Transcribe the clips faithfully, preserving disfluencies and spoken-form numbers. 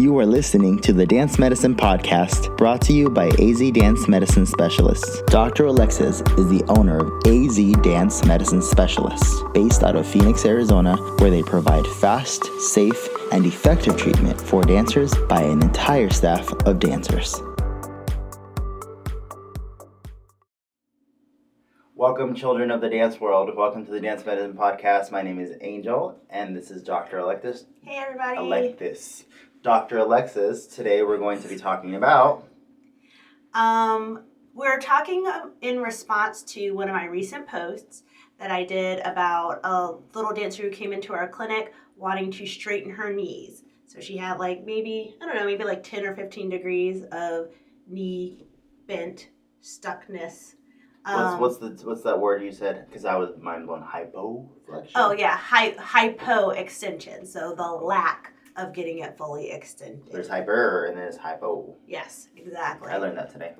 You are listening to the Dance Medicine Podcast, brought to you by A Z Dance Medicine Specialists. Doctor Alexis is the owner of A Z Dance Medicine Specialists, based out of Phoenix, Arizona, where they provide fast, safe, and effective treatment for dancers by an entire staff of dancers. Welcome, children of the dance world. Welcome to the Dance Medicine Podcast. My name is Angel, and this is Doctor Alexis. Hey, everybody. Alexis. Doctor Alexis, today we're going to be talking about... Um, we're talking in response to one of my recent posts that I did about a little dancer who came into our clinic wanting to straighten her knees. So she had like maybe, I don't know, maybe like ten or fifteen degrees of knee bent, stuckness. Um, what's what's the what's that word you said? Because I was mind blown. Hypoflexion. Oh yeah, Hy- hypo extension. So the lack of getting it fully extended. There's hyper and there's hypo. Yes, exactly. I learned that today.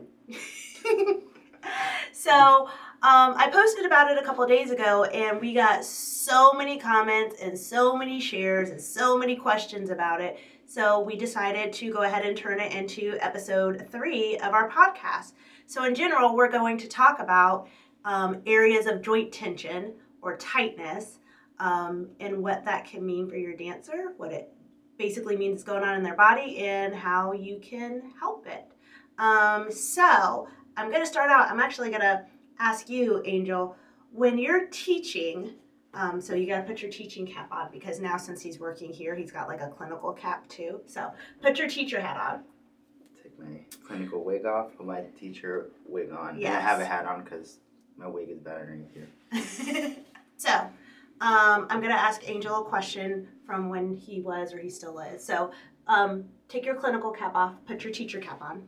So um, I posted about it a couple of days ago, and we got so many comments and so many shares and so many questions about it. So we decided to go ahead and turn it into episode three of our podcast. So in general, we're going to talk about um, areas of joint tension or tightness um, and what that can mean for your dancer, what it basically means is going on in their body, and how you can help it. Um, so I'm going to start out, I'm actually going to ask you, Angel, when you're teaching... Um, so you got to put your teaching cap on, because now since he's working here, he's got like a clinical cap too. So put your teacher hat on. Take my clinical wig off, put my teacher wig on. Yes. And I have a hat on because my wig is better underneath here. So um, I'm going to ask Angel a question from when he was, or he still is. So um, take your clinical cap off, put your teacher cap on.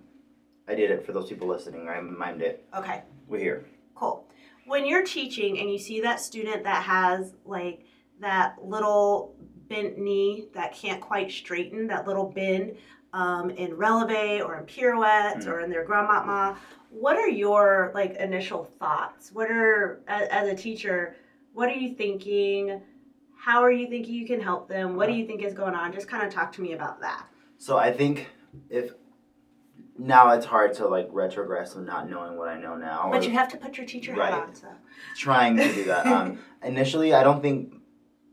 I did it for those people listening. I mimed it. Okay. We're here. Cool. When you're teaching and you see that student that has like that little bent knee that can't quite straighten, that little bend um, in releve or in pirouettes mm. or in their grand mat-ma, what are your like initial thoughts? What are, as, as a teacher, what are you thinking? How are you thinking you can help them? What do you think is going on? Just kind of talk to me about that. So I think if... Now it's hard to like retrogress and not knowing what I know now. But you have to put your teacher right, hat on. So. Trying to do that. Um, initially, I don't think,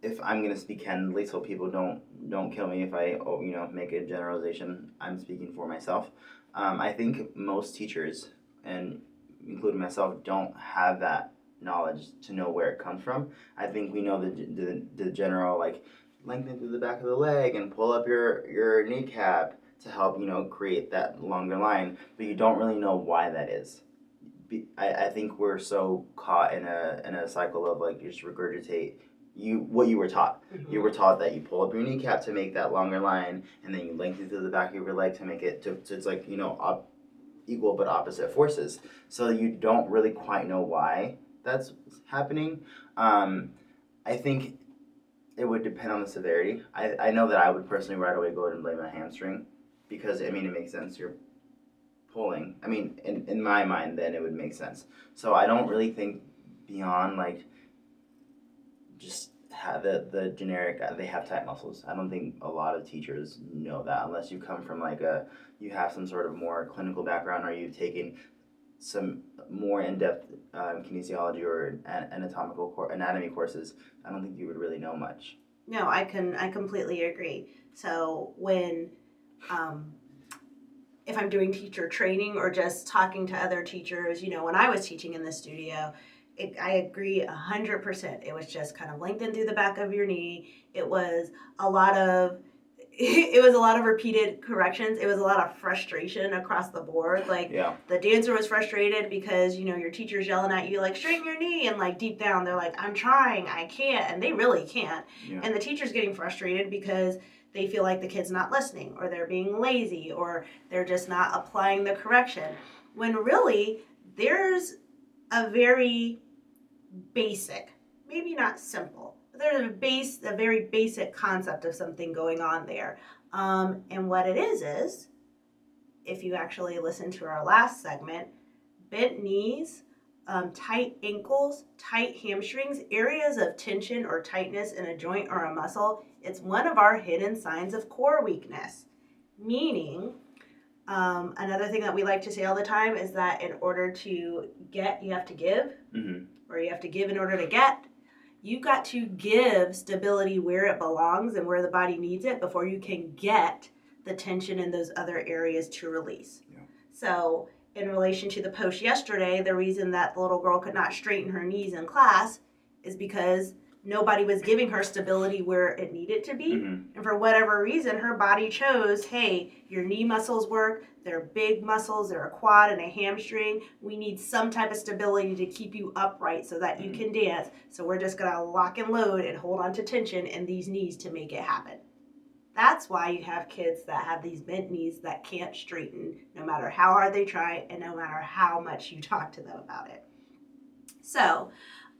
if I'm gonna speak candidly, so people don't don't kill me if I oh, you know make a generalization. I'm speaking for myself. Um, I think most teachers, and including myself, don't have that knowledge to know where it comes from. I think we know the the, the general like lengthen through the back of the leg and pull up your your kneecap to help, you know, create that longer line, but you don't really know why that is. Be, I, I think we're so caught in a in a cycle of like you just regurgitate you what you were taught. Mm-hmm. You were taught that you pull up your kneecap to make that longer line, and then you lengthen through the back of your leg to make it to, to it's like you know op, equal but opposite forces. So you don't really quite know why that's happening. Um, I think it would depend on the severity. I, I know that I would personally right away go ahead and blame a hamstring. Because, I mean, it makes sense. You're pulling. I mean, in, in my mind, then it would make sense. So I don't really think beyond, like, just have the, the generic, they have tight muscles. I don't think a lot of teachers know that unless you come from, like, a, you have some sort of more clinical background, or you've taken some more in-depth um, kinesiology or anatomical cor- anatomy courses. I don't think you would really know much. No, I can, I completely agree. So when... Um, if I'm doing teacher training or just talking to other teachers, you know, when I was teaching in the studio, it, I agree one hundred percent. It was just kind of lengthen through the back of your knee. It was a lot of, it was a lot of repeated corrections. It was a lot of frustration across the board. Like yeah. The dancer was frustrated because, you know, your teacher's yelling at you, like, straighten your knee. And like deep down, they're like, I'm trying, I can't. And they really can't. Yeah. And the teacher's getting frustrated because they feel like the kid's not listening, or they're being lazy, or they're just not applying the correction. When really, there's a very basic, maybe not simple, but there's a base, a very basic concept of something going on there. Um, and what it is is, if you actually listen to our last segment, bent knees, um, tight ankles, tight hamstrings, areas of tension or tightness in a joint or a muscle, it's one of our hidden signs of core weakness. Meaning, um, another thing that we like to say all the time is that in order to get, you have to give, mm-hmm. or you have to give in order to get. You've got to give stability where it belongs and where the body needs it before you can get the tension in those other areas to release. Yeah. So in relation to the post yesterday, the reason that the little girl could not straighten her knees in class is because nobody was giving her stability where it needed to be. Mm-hmm. And for whatever reason, her body chose, hey, your knee muscles work. They're big muscles. They're a quad and a hamstring. We need some type of stability to keep you upright so that mm-hmm. you can dance. So we're just going to lock and load and hold on to tension in these knees to make it happen. That's why you have kids that have these bent knees that can't straighten no matter how hard they try and no matter how much you talk to them about it. So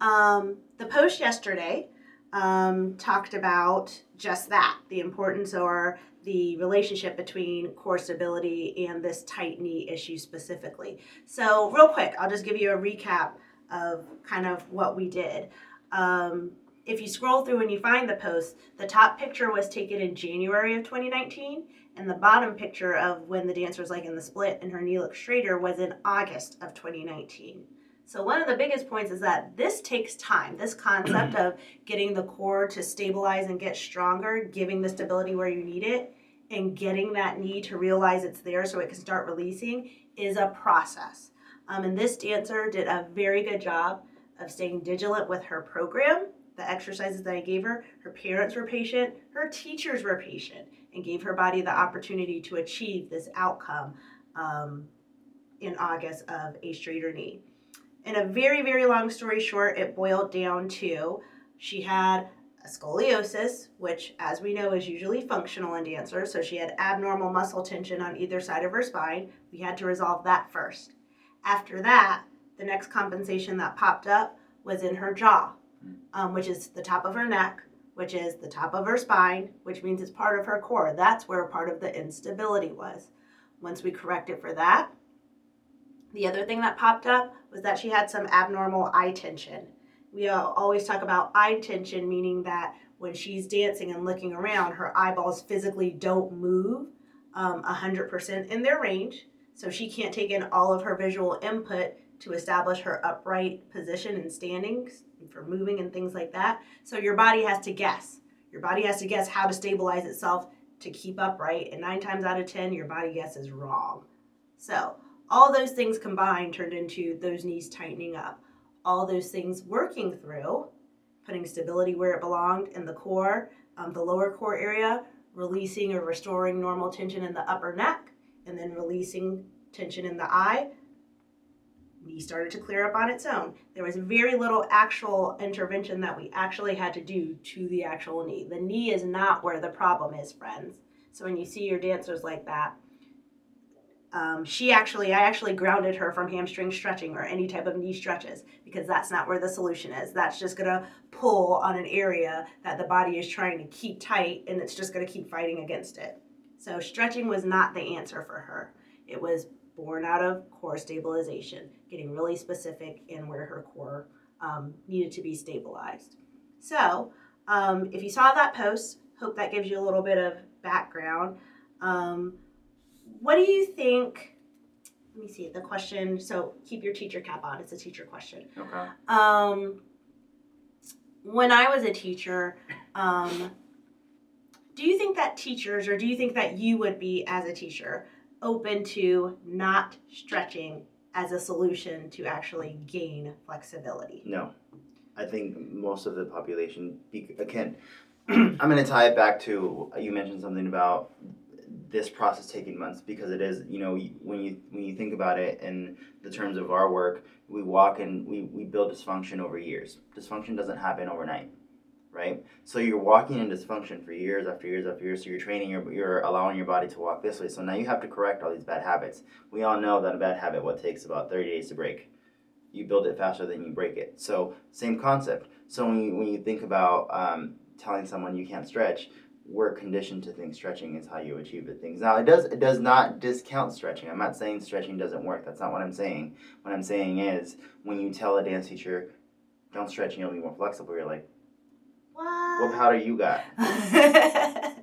um, the post yesterday um, talked about just that, the importance or the relationship between core stability and this tight knee issue specifically. So real quick, I'll just give you a recap of kind of what we did. Um, If you scroll through and you find the post, the top picture was taken in January of twenty nineteen, and the bottom picture of when the dancer was like in the split and her knee looked straighter was in August of twenty nineteen. So one of the biggest points is that this takes time. This concept of getting the core to stabilize and get stronger, giving the stability where you need it, and getting that knee to realize it's there so it can start releasing is a process. Um, and this dancer did a very good job of staying vigilant with her program, the exercises that I gave her. Her parents were patient, her teachers were patient, and gave her body the opportunity to achieve this outcome um, in August of a straighter knee. In a very, very long story short, it boiled down to she had a scoliosis, which as we know is usually functional in dancers, so she had abnormal muscle tension on either side of her spine. We had to resolve that first. After that, the next compensation that popped up was in her jaw. Um, which is the top of her neck, which is the top of her spine, which means it's part of her core. That's where part of the instability was. Once we corrected for that, the other thing that popped up was that she had some abnormal eye tension. We always talk about eye tension, meaning that when she's dancing and looking around, her eyeballs physically don't move um, one hundred percent in their range, so she can't take in all of her visual input to establish her upright position and standings for moving and things like that. So your body has to guess. Your body has to guess how to stabilize itself to keep upright. And nine times out of ten, your body guesses wrong. So all those things combined turned into those knees tightening up. All those things working through, putting stability where it belonged in the core, um, the lower core area, releasing or restoring normal tension in the upper neck, and then releasing tension in the eye. Knee started to clear up on its own. There was very little actual intervention that we actually had to do to the actual knee. The knee is not where the problem is, friends. So when you see your dancers like that, um, she actually, I actually grounded her from hamstring stretching or any type of knee stretches because that's not where the solution is. That's just going to pull on an area that the body is trying to keep tight and it's just going to keep fighting against it. So stretching was not the answer for her. It was born out of core stabilization, getting really specific in where her core um, needed to be stabilized. So um, if you saw that post, hope that gives you a little bit of background. Um, what do you think? Let me see the question. So keep your teacher cap on. It's a teacher question. Okay. Um, when I was a teacher, um, do you think that teachers, or do you think that you would be as a teacher, open to not stretching as a solution to actually gain flexibility? No. I think most of the population, again, I'm going to tie it back to, you mentioned something about this process taking months because it is, you know, when you when you think about it in the terms of our work, we walk and we, we build dysfunction over years. Dysfunction doesn't happen overnight. Right? So you're walking in dysfunction for years after years after years. So you're training, your, you're allowing your body to walk this way. So now you have to correct all these bad habits. We all know that a bad habit, what takes about thirty days to break. You build it faster than you break it. So same concept. So when you, when you think about um, telling someone you can't stretch, we're conditioned to think stretching is how you achieve the things. Now, it does it does not discount stretching. I'm not saying stretching doesn't work. That's not what I'm saying. What I'm saying is when you tell a dance teacher, don't stretch and you'll be more flexible, you're like, what powder you got?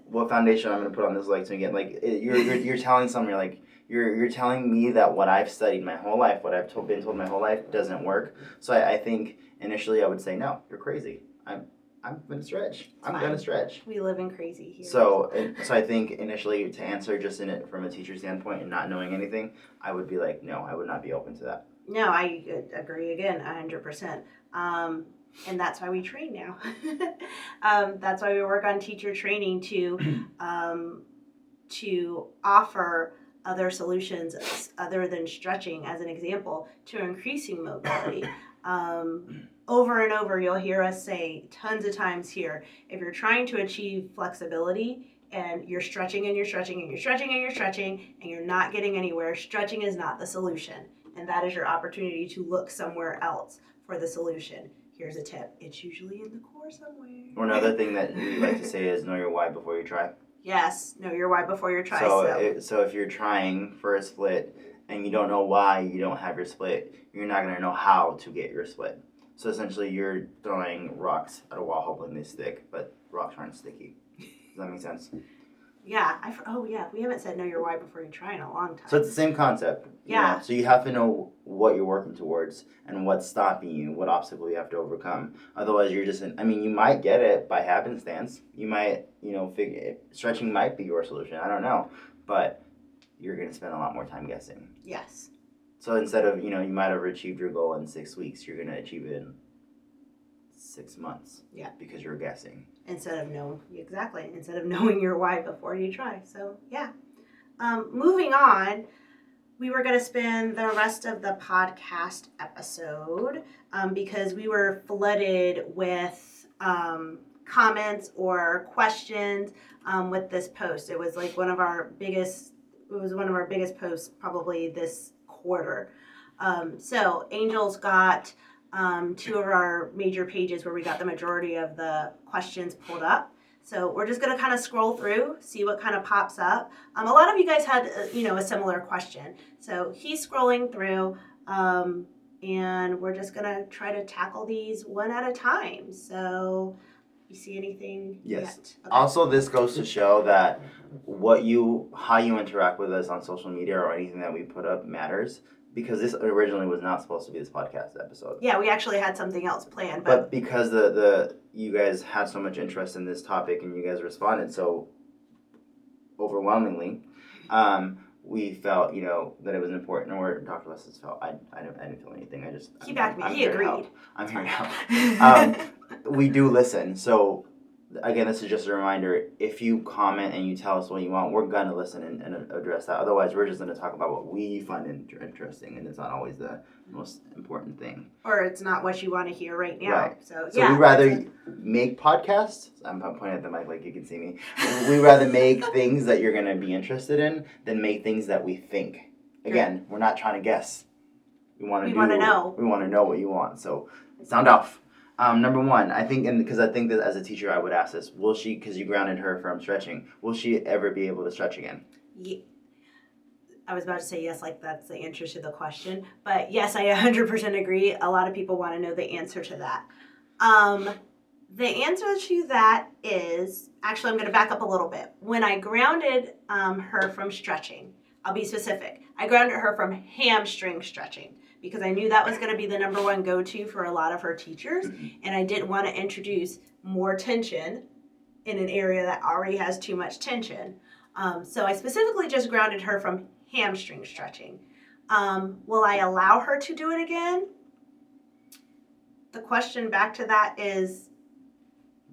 What what foundation I'm going to put on this leg to get, like, you're, you're, you're telling someone, you're like, You're you're telling me that what I've studied my whole life, what I've told, been told my whole life, doesn't work. So I, I think initially I would say, no, you're crazy. I'm I'm gonna stretch. I'm Fine. gonna stretch. We live in crazy here. So and, so I think initially, to answer just in it from a teacher standpoint and not knowing anything, I would be like, no, I would not be open to that. No, I agree again, a hundred percent. Um, and that's why we train now. um, that's why we work on teacher training to um, to offer other solutions other than stretching, as an example, to increasing mobility. Um, over and over, you'll hear us say tons of times here, if you're trying to achieve flexibility and you're stretching and you're stretching and you're stretching and you're stretching and you're not getting anywhere, stretching is not the solution. And that is your opportunity to look somewhere else for the solution. Here's a tip. It's usually in the core somewhere. One other thing that we like to say is know your why before you try. Yes, know your why before your try. So, so. It, so if you're trying for a split and you don't know why you don't have your split, you're not going to know how to get your split. So essentially you're throwing rocks at a wall hoping they stick, but rocks aren't sticky. Does that make sense? Yeah. I, oh, yeah. We haven't said know your why before you try in a long time. So it's the same concept. Yeah. You know? So you have to know what you're working towards and what's stopping you, what obstacle you have to overcome. Otherwise, you're just in, I mean, you might get it by happenstance. You might... You know, figure, stretching might be your solution. I don't know. But you're going to spend a lot more time guessing. Yes. So instead of, you know, you might have achieved your goal in six weeks, you're going to achieve it in six months. Yeah. Because you're guessing. Instead of knowing, exactly. Instead of knowing your why before you try. So, yeah. Um, moving on, we were going to spend the rest of the podcast episode um, because we were flooded with... Um, comments or questions um, with this post. It was like one of our biggest, it was one of our biggest posts probably this quarter. Um, so Angel's got um, two of our major pages where we got the majority of the questions pulled up. So we're just going to kind of scroll through, see what kind of pops up. Um, a lot of you guys had, uh, you know, a similar question. So he's scrolling through um, and we're just going to try to tackle these one at a time. So... You see anything? Yes. Yet? Okay. Also, this goes to show that what you, how you interact with us on social media or anything that we put up matters, because this originally was not supposed to be this podcast episode. Yeah, we actually had something else planned, but, but because the the you guys had so much interest in this topic and you guys responded so overwhelmingly, um, we felt you know that it was important. Or Doctor Lessons felt I I didn't I didn't feel anything. I just he I'm, backed I'm, me. I'm he agreed. I'm here now. Um, We do listen. So, again, this is just a reminder. If you comment and you tell us what you want, we're going to listen and, and address that. Otherwise, we're just going to talk about what we find inter- interesting, and it's not always the most important thing. Or it's not what you want to hear right now. Right. So, so yeah, we'd rather a- make podcasts. I'm pointing at the mic like you can see me. We'd rather make things that you're going to be interested in than make things that we think. Again, We're not trying to guess. We want to We want to know. We want to know what you want. So, sound off. Um, number one, I think, and because I think that as a teacher, I would ask this: will she? Because you grounded her from stretching. Will she ever be able to stretch again? Yeah. I was about to say yes, like that's the answer to the question. But yes, I one hundred percent agree. A lot of people want to know the answer to that. Um, the answer to that is actually, I'm going to back up a little bit. When I grounded um, her from stretching, I'll be specific. I grounded her from hamstring stretching, because I knew that was going to be the number one go-to for a lot of her teachers, and I didn't want to introduce more tension in an area that already has too much tension. Um, so I specifically just grounded her from hamstring stretching. Um, will I allow her to do it again? The question back to that is,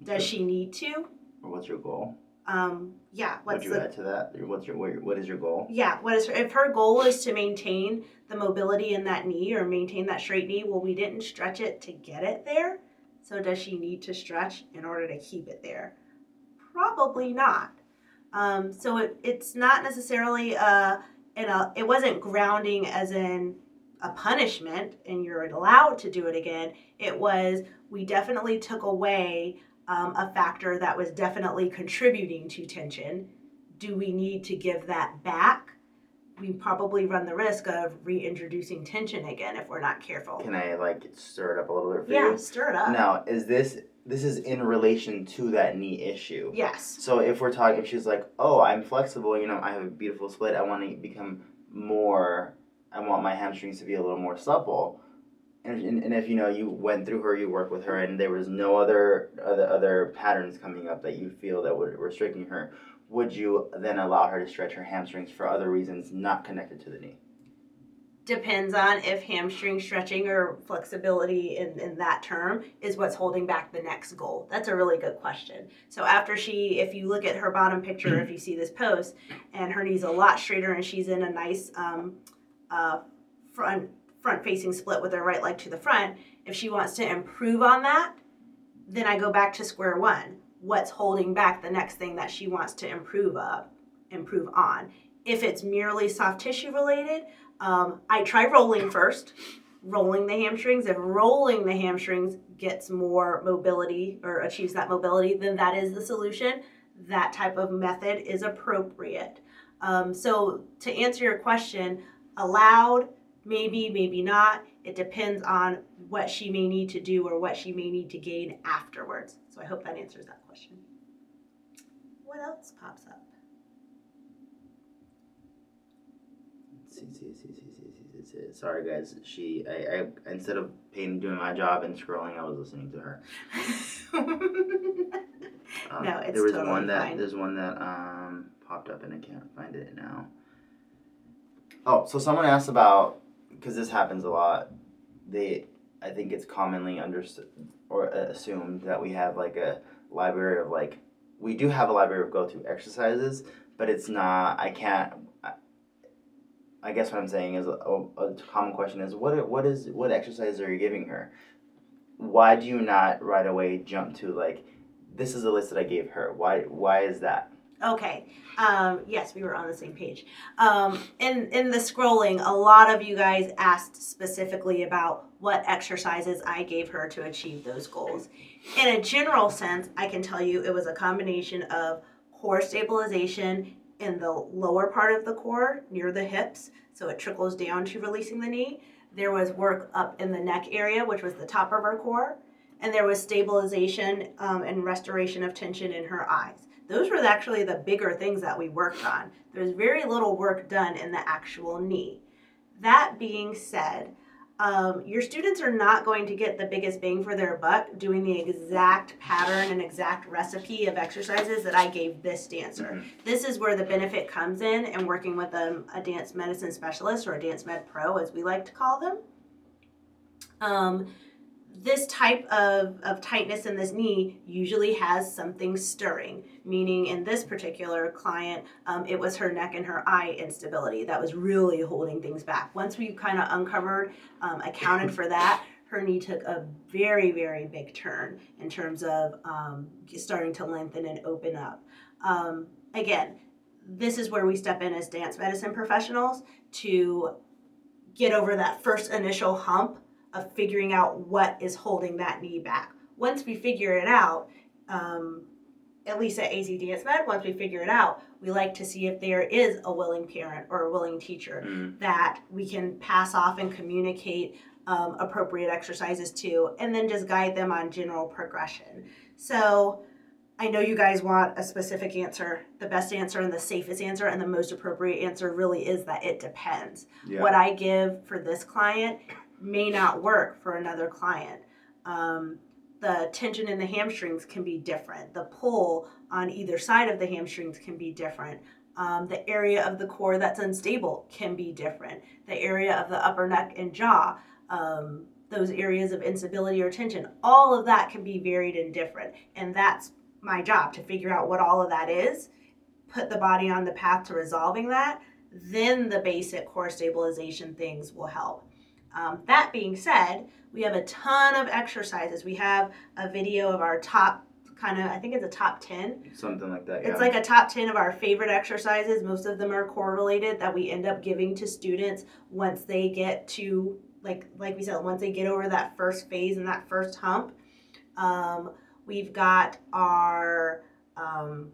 does she need to? Or what's your goal? Um, yeah. What's Would you the, add to that? What's your, what is your goal? Yeah. What is her, if her goal is to maintain the mobility in that knee or maintain that straight knee, well, we didn't stretch it to get it there. So does she need to stretch in order to keep it there? Probably not. Um, so it, it's not necessarily, uh, in a, it wasn't grounding as in a punishment and you're allowed to do it again. It was, we definitely took away Um, a factor that was definitely contributing to tension. Do we need to give that back? We probably run the risk of reintroducing tension again if we're not careful. Can I like stir it up a little bit for yeah, you? Yeah, stir it up. Now, is this this is in relation to that knee issue. Yes. So if we're talking, if she's like, oh, I'm flexible, you know, I have a beautiful split, I want to become more, I want my hamstrings to be a little more supple. And, and, and if, you know, you went through her, you worked with her, and there was no other other, other patterns coming up that you feel that were restricting her, would you then allow her to stretch her hamstrings for other reasons not connected to the knee? Depends on if hamstring stretching or flexibility in, in that term is what's holding back the next goal. That's a really good question. So after she, if you look at her bottom picture, if you see this pose, and her knee's a lot straighter and she's in a nice um, uh, front front-facing split with her right leg to the front, if she wants to improve on that, then I go back to square one. What's holding back the next thing that she wants to improve of, improve on? If it's merely soft tissue related, Um, I try rolling first, rolling the hamstrings. If rolling the hamstrings gets more mobility or achieves that mobility, then that is the solution. That type of method is appropriate. Um, so to answer your question, allowed, maybe, maybe not. It depends on what she may need to do or what she may need to gain afterwards. So I hope that answers that question. What else pops up? Sorry guys, she I, I instead of paying, doing my job and scrolling, I was listening to her. um, no, it's there was totally one that fine. There's one that um popped up and I can't find it now. Oh, so someone asked about, because this happens a lot. They I think it's commonly understood or assumed that we have like a library of like we do have a library of go-to exercises, but it's not. I can't. I guess what I'm saying is a, a common question is what what is what exercise are you giving her? Why do you not right away jump to like, this is the list that I gave her? Why why is that? Okay, um, yes, we were on the same page. Um, in in the scrolling, a lot of you guys asked specifically about what exercises I gave her to achieve those goals. In a general sense, I can tell you it was a combination of core stabilization in the lower part of the core near the hips, so it trickles down to releasing the knee. There was work up in the neck area, which was the top of her core, and there was stabilization um, and restoration of tension in her eyes. Those were actually the bigger things that we worked on. There was very little work done in the actual knee. That being said, um, your students are not going to get the biggest bang for their buck doing the exact pattern and exact recipe of exercises that I gave this dancer. Mm-hmm. This is where the benefit comes in, and working with a, a dance medicine specialist or a dance med pro, as we like to call them. Um, this type of, of tightness in this knee usually has something stirring, meaning in this particular client, um, it was her neck and her eye instability that was really holding things back. Once we kind of uncovered, um, accounted for that, her knee took a very, very big turn in terms of um, starting to lengthen and open up. Um, again, this is where we step in as dance medicine professionals to get over that first initial hump of figuring out what is holding that knee back. Once we figure it out, um, at least at A Z Dance Med, once we figure it out, we like to see if there is a willing parent or a willing teacher mm-hmm. that we can pass off and communicate um, appropriate exercises to, and then just guide them on general progression. So I know you guys want a specific answer. The best answer and the safest answer and the most appropriate answer really is that it depends. Yeah. What I give for this client may not work for another client. Um, the tension in the hamstrings can be different. The pull on either side of the hamstrings can be different. Um, the area of the core that's unstable can be different. The area of the upper neck and jaw, um, those areas of instability or tension, all of that can be varied and different. And that's my job, to figure out what all of that is, put the body on the path to resolving that, then the basic core stabilization things will help. Um, that being said, we have a ton of exercises. We have a video of our top kind of, I think it's a top ten. Something like that, yeah. It's like a top ten of our favorite exercises. Most of them are core related that we end up giving to students once they get to, like like we said, once they get over that first phase and that first hump. Um, we've got our um,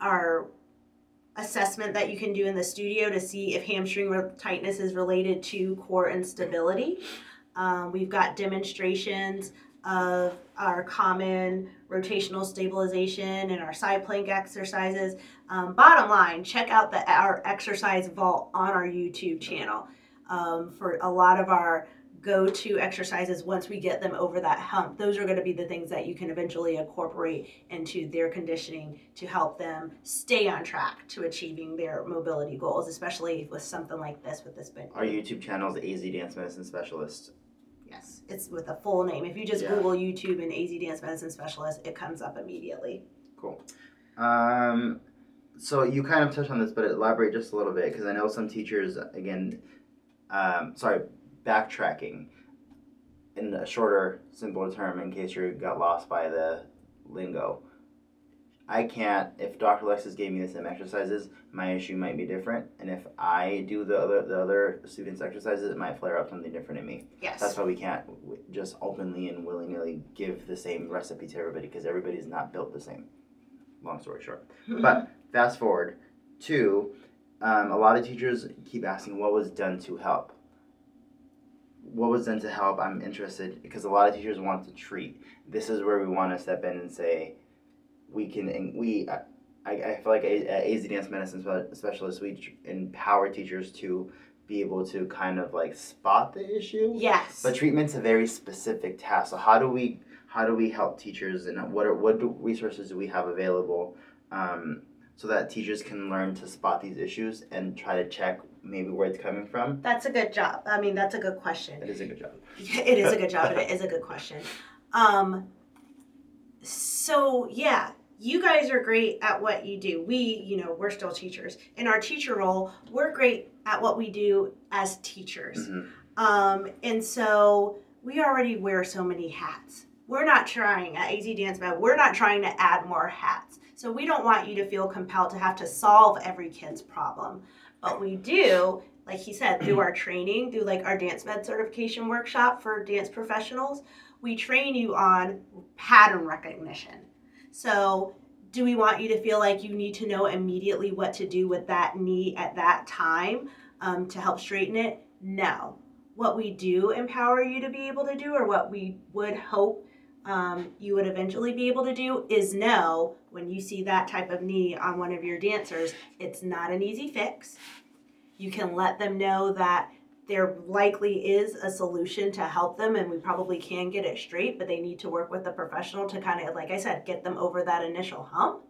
our... assessment that you can do in the studio to see if hamstring tightness is related to core instability. Um, we've got demonstrations of our common rotational stabilization and our side plank exercises. Um, bottom line, check out the our exercise vault on our YouTube channel um, for a lot of our go-to exercises. Once we get them over that hump, those are going to be the things that you can eventually incorporate into their conditioning to help them stay on track to achieving their mobility goals, especially with something like this, with this bend. Our YouTube channel is A Z Dance Medicine Specialists. Yes, it's with a full name. If you just yeah. Google YouTube and A Z Dance Medicine Specialist, it comes up immediately. Cool. Um, so you kind of touched on this, but elaborate just a little bit, because I know some teachers, again, um, sorry, backtracking in a shorter, simpler term in case you got lost by the lingo. I can't, if Doctor Alexis gave me the same exercises, my issue might be different. And if I do the other the other students' exercises, it might flare up something different in me. Yes. That's why we can't just openly and willy-nilly give the same recipe to everybody, because everybody's not built the same. Long story short. But fast forward to, um, a lot of teachers keep asking what was done to help. What was done to help? I'm interested, because a lot of teachers want to treat. This is where we want to step in and say, we can, and we, I, I feel like at A Z Dance Medicine Specialists, we empower teachers to be able to kind of like spot the issue. Yes. But treatment's a very specific task. So how do we, how do we help teachers, and what are, what resources do we have available, um, so that teachers can learn to spot these issues and try to check maybe where it's coming from? That's a good job. I mean, that's a good question. It is a good job. It is a good job, and it is a good question. Um, so, yeah. You guys are great at what you do. We, you know, we're still teachers. In our teacher role, we're great at what we do as teachers. Mm-hmm. Um, and so we already wear so many hats. We're not trying, at A Z Dance Med, we're not trying to add more hats. So we don't want you to feel compelled to have to solve every kid's problem. But we do, like he said, through our training, through like our Dance Med certification workshop for dance professionals, we train you on pattern recognition. So do we want you to feel like you need to know immediately what to do with that knee at that time um, to help straighten it? No. What we do empower you to be able to do, or what we would hope um, you would eventually be able to do, is know when you see that type of knee on one of your dancers, it's not an easy fix. You can let them know that there likely is a solution to help them, and we probably can get it straight, but they need to work with a professional to kind of, like I said, get them over that initial hump.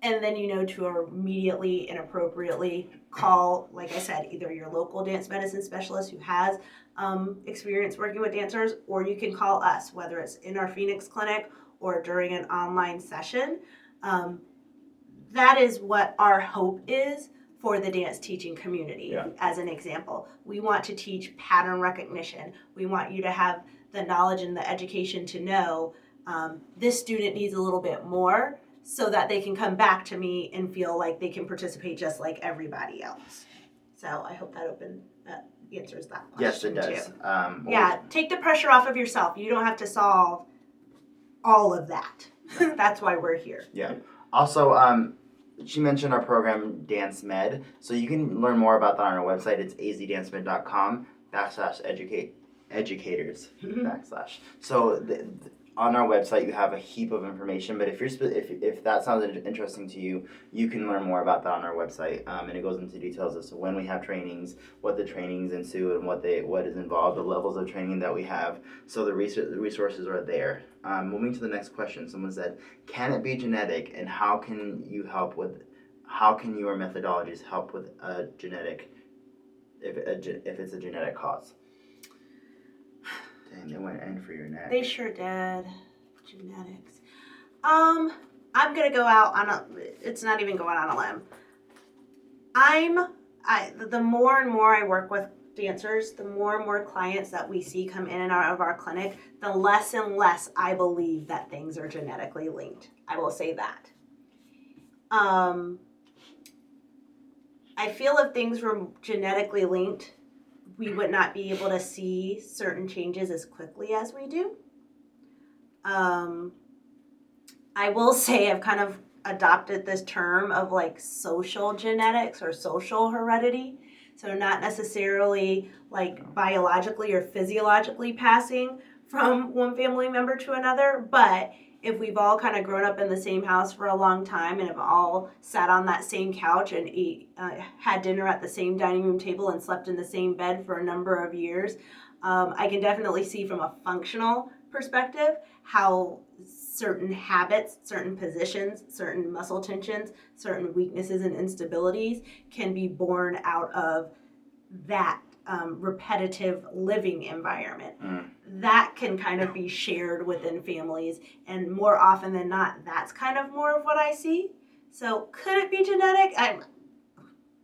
And then, you know, to immediately and appropriately call, like I said, either your local dance medicine specialist who has um, experience working with dancers, or you can call us, whether it's in our Phoenix clinic or during an online session. Um, that is what our hope is for the dance teaching community, yeah. As an example. We want to teach pattern recognition. We want you to have the knowledge and the education to know um, this student needs a little bit more so that they can come back to me and feel like they can participate just like everybody else. So I hope that open that answers that question. Yes, it does. Too. Um, yeah, was- take the pressure off of yourself. You don't have to solve all of that. That's why we're here. Yeah. Also, um, she mentioned our program, Dance Med. So you can learn more about that on our website. It's azdancemed.com backslash educate educators backslash. So the, the, on our website, you have a heap of information. But if you're spe- if if that sounds interesting to you, you can learn more about that on our website. Um, and it goes into details as to when we have trainings, what the trainings ensue, and what they what is involved, the levels of training that we have. So the, res- the resources are there. Um, moving to the next question, someone said, "Can it be genetic, and how can you help with? How can your methodologies help with a genetic, if a, if it's a genetic cause?" Dang, they went in for your neck. They sure did. Genetics. Um, I'm gonna go out on a. It's not even going on a limb. I'm. I the more and more I work with dancers, the more and more clients that we see come in and out of our clinic, the less and less I believe that things are genetically linked. I will say that. Um, I feel if things were genetically linked, we would not be able to see certain changes as quickly as we do. Um, I will say I've kind of adopted this term of like social genetics or social heredity. So not necessarily like biologically or physiologically passing from one family member to another, but if we've all kind of grown up in the same house for a long time and have all sat on that same couch and ate, uh, had dinner at the same dining room table and slept in the same bed for a number of years, um, I can definitely see from a functional perspective how certain habits, certain positions, certain muscle tensions, certain weaknesses and instabilities can be born out of that Um, repetitive living environment. Mm. That can kind of be shared within families, and more often than not, that's kind of more of what I see. So could it be genetic? I'm,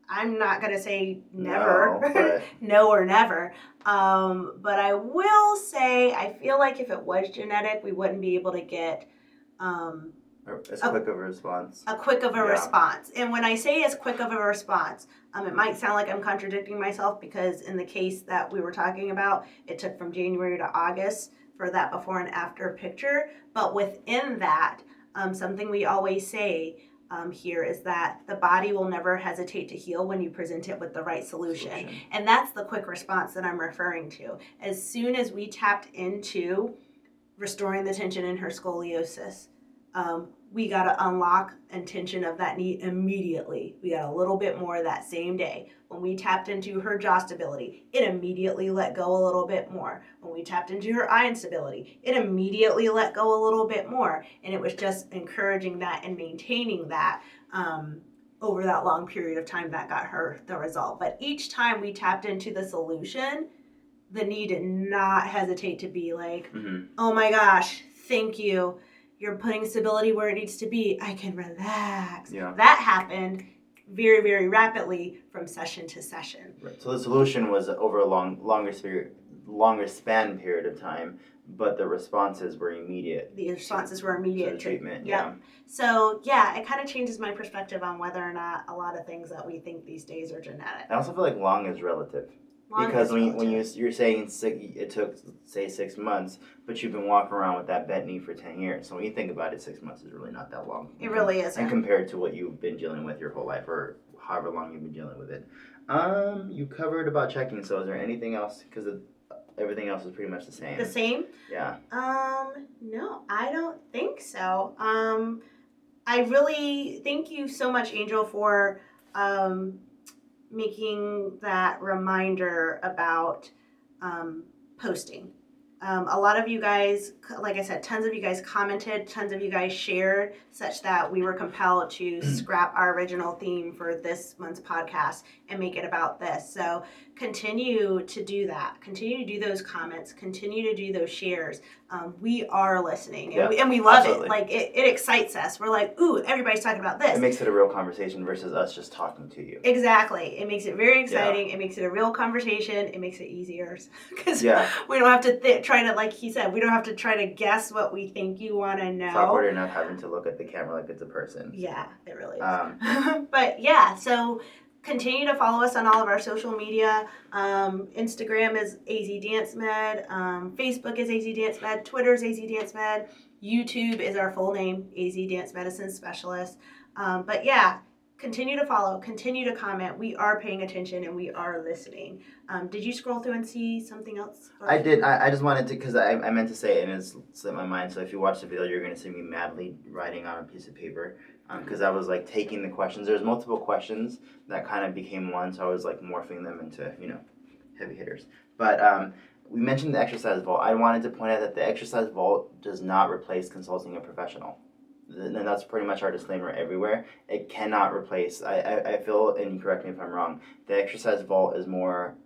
I'm not going to say never, no, but... no or never, um, but I will say I feel like if it was genetic, we wouldn't be able to get... Um, As a, quick of a response. A quick of a yeah. response. And when I say as quick of a response, um, it might sound like I'm contradicting myself, because in the case that we were talking about, it took from January to August for that before and after picture. But within that, um, something we always say um, here is that the body will never hesitate to heal when you present it with the right solution. solution. And that's the quick response that I'm referring to. As soon as we tapped into restoring the tension in her scoliosis, um, we got to unlock and tension of that knee immediately. We got a little bit more that same day. When we tapped into her jaw stability, it immediately let go a little bit more. When we tapped into her eye instability, it immediately let go a little bit more. And it was just encouraging that and maintaining that um, over that long period of time that got her the result. But each time we tapped into the solution, the knee did not hesitate to be like, mm-hmm. oh my gosh, thank you. You're putting stability where it needs to be. I can relax. Yeah. That happened very, very rapidly from session to session. Right. So the solution was over a long, longer, longer span period of time, but the responses were immediate. The responses were immediate. To treatment, yep. yeah. So, yeah, it kind of changes my perspective on whether or not a lot of things that we think these days are genetic. I also feel like long is relative. Long because when you, when you you're saying six, it took say six monents, but you've been walking around with that bent knee for ten years. So when you think about it, six months is really not that long. It really isn't. And compared to what you've been dealing with your whole life, or however long you've been dealing with it, um, you covered about checking. So is there anything else? Because everything else is pretty much the same. The same. Yeah. Um. No, I don't think so. Um, I really thank you so much, Angel, for um. making that reminder about um, posting. Um, a lot of you guys, like I said, tons of you guys commented, tons of you guys shared, such that we were compelled to scrap our original theme for this month's podcast and make it about this. So continue to do that. Continue to do those comments. Continue to do those shares. Um, we are listening, and, yeah, we, and we love absolutely. it. Like it, it excites us. We're like, ooh, everybody's talking about this. It makes it a real conversation versus us just talking to you. Exactly. It makes it very exciting. Yeah. It makes it a real conversation. It makes it easier because yeah. we don't have to think. Try to, like he said, we don't have to try to guess what we think you want to know. It's awkward enough having to look at the camera like it's a person. Yeah, it really is. Um, but yeah, so continue to follow us on all of our social media. Um, Instagram is A Z Dance Med. Um, Facebook is A Z Dance Med. Twitter is A Z Dance Med. YouTube is our full name, A Z Dance Medicine Specialists. Um, but yeah, continue to follow. Continue to comment. We are paying attention and we are listening. Um, did you scroll through and see something else? I did. I, I just wanted to, because I, I meant to say it and it slipped my mind. So if you watch the video, you're going to see me madly writing on a piece of paper because um, I was like taking the questions. There's multiple questions that kind of became one. So I was like morphing them into, you know, heavy hitters. But um, we mentioned the exercise vault. I wanted to point out that the exercise vault does not replace consulting a professional. And that's pretty much our disclaimer everywhere. It cannot replace, I, I, I feel, and correct me if I'm wrong, the exercise vault is more,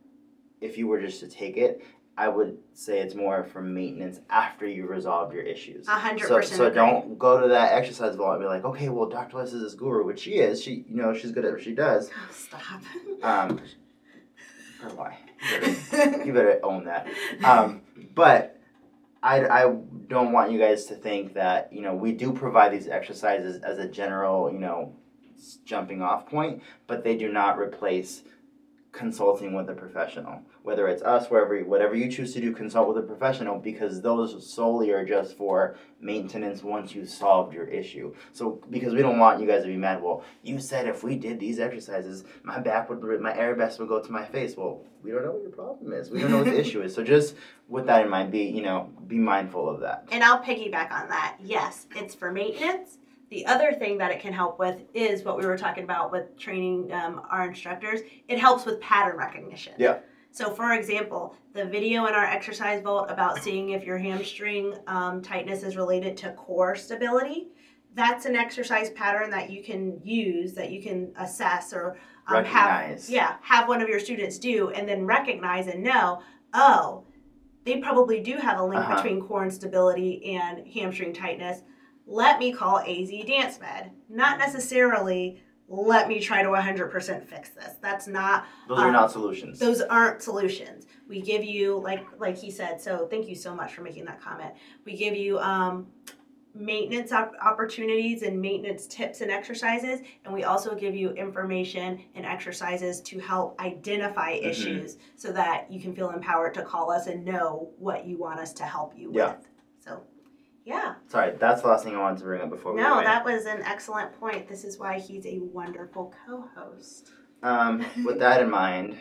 if you were just to take it, I would say it's more for maintenance after you resolved your issues. one hundred percent So, so agree. Don't go to that exercise vault and be like, okay, well, Doctor Les is this guru, which she is. She, you know, she's good at what she does. Oh, stop. Um, or why? You better, you better own that. Um, but... I, I don't want you guys to think that, you know, we do provide these exercises as a general, you know, jumping off point, but they do not replace consulting with a professional, whether it's us, wherever, whatever you choose to do, consult with a professional, because those solely are just for maintenance once you've solved your issue. So, because we don't want you guys to be mad, well, you said if we did these exercises, my back would, my arabesque would go to my face. Well, we don't know what your problem is. We don't know what the issue is. So just with that in mind, be, you know, be mindful of that. And I'll piggyback on that. Yes, it's for maintenance. The other thing that it can help with is what we were talking about with training um, our instructors. It helps with pattern recognition. Yeah. So, for example, the video in our exercise vault about seeing if your hamstring um, tightness is related to core stability, that's an exercise pattern that you can use, that you can assess or um, recognize. Have, yeah, have one of your students do and then recognize and know, oh, they probably do have a link uh-huh. between core instability and hamstring tightness. Let me call A Z Dance Med. Not necessarily, let me try to one hundred percent fix this. That's not... Those um, are not solutions. Those aren't solutions. We give you, like like he said, so thank you so much for making that comment. We give you um, maintenance op- opportunities and maintenance tips and exercises, and we also give you information and exercises to help identify mm-hmm. issues so that you can feel empowered to call us and know what you want us to help you yeah. with. So... Yeah. Sorry, that's the last thing I wanted to bring up before we No, that was an excellent point. This is why he's a wonderful co-host. Um, with that in mind,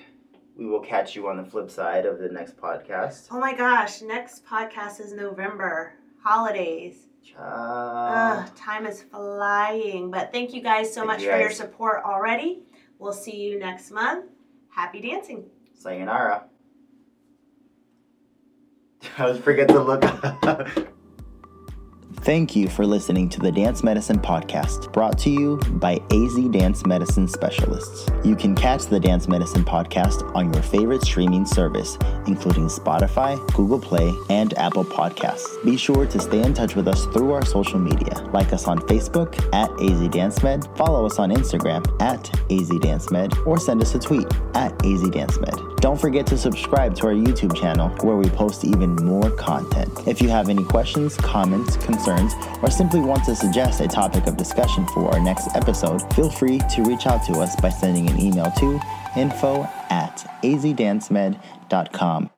we will catch you on the flip side of the next podcast. Oh my gosh, next podcast is November. Holidays. Ciao. Ugh, time is flying. But thank you guys so thank much you guys. for your support already. We'll see you next month. Happy dancing. Sayonara. I always forget to look up. Thank you for listening to the Dance Medicine Podcast, brought to you by A Z Dance Medicine Specialists. You can catch the Dance Medicine Podcast on your favorite streaming service, including Spotify, Google Play, and Apple Podcasts. Be sure to stay in touch with us through our social media. Like us on Facebook at A Z Dance Med, follow us on Instagram at A Z Dance Med, or send us a tweet at A Z Dance Med. Don't forget to subscribe to our YouTube channel, where we post even more content. If you have any questions, comments, concerns, or simply want to suggest a topic of discussion for our next episode, feel free to reach out to us by sending an email to info at azdancemed dot com.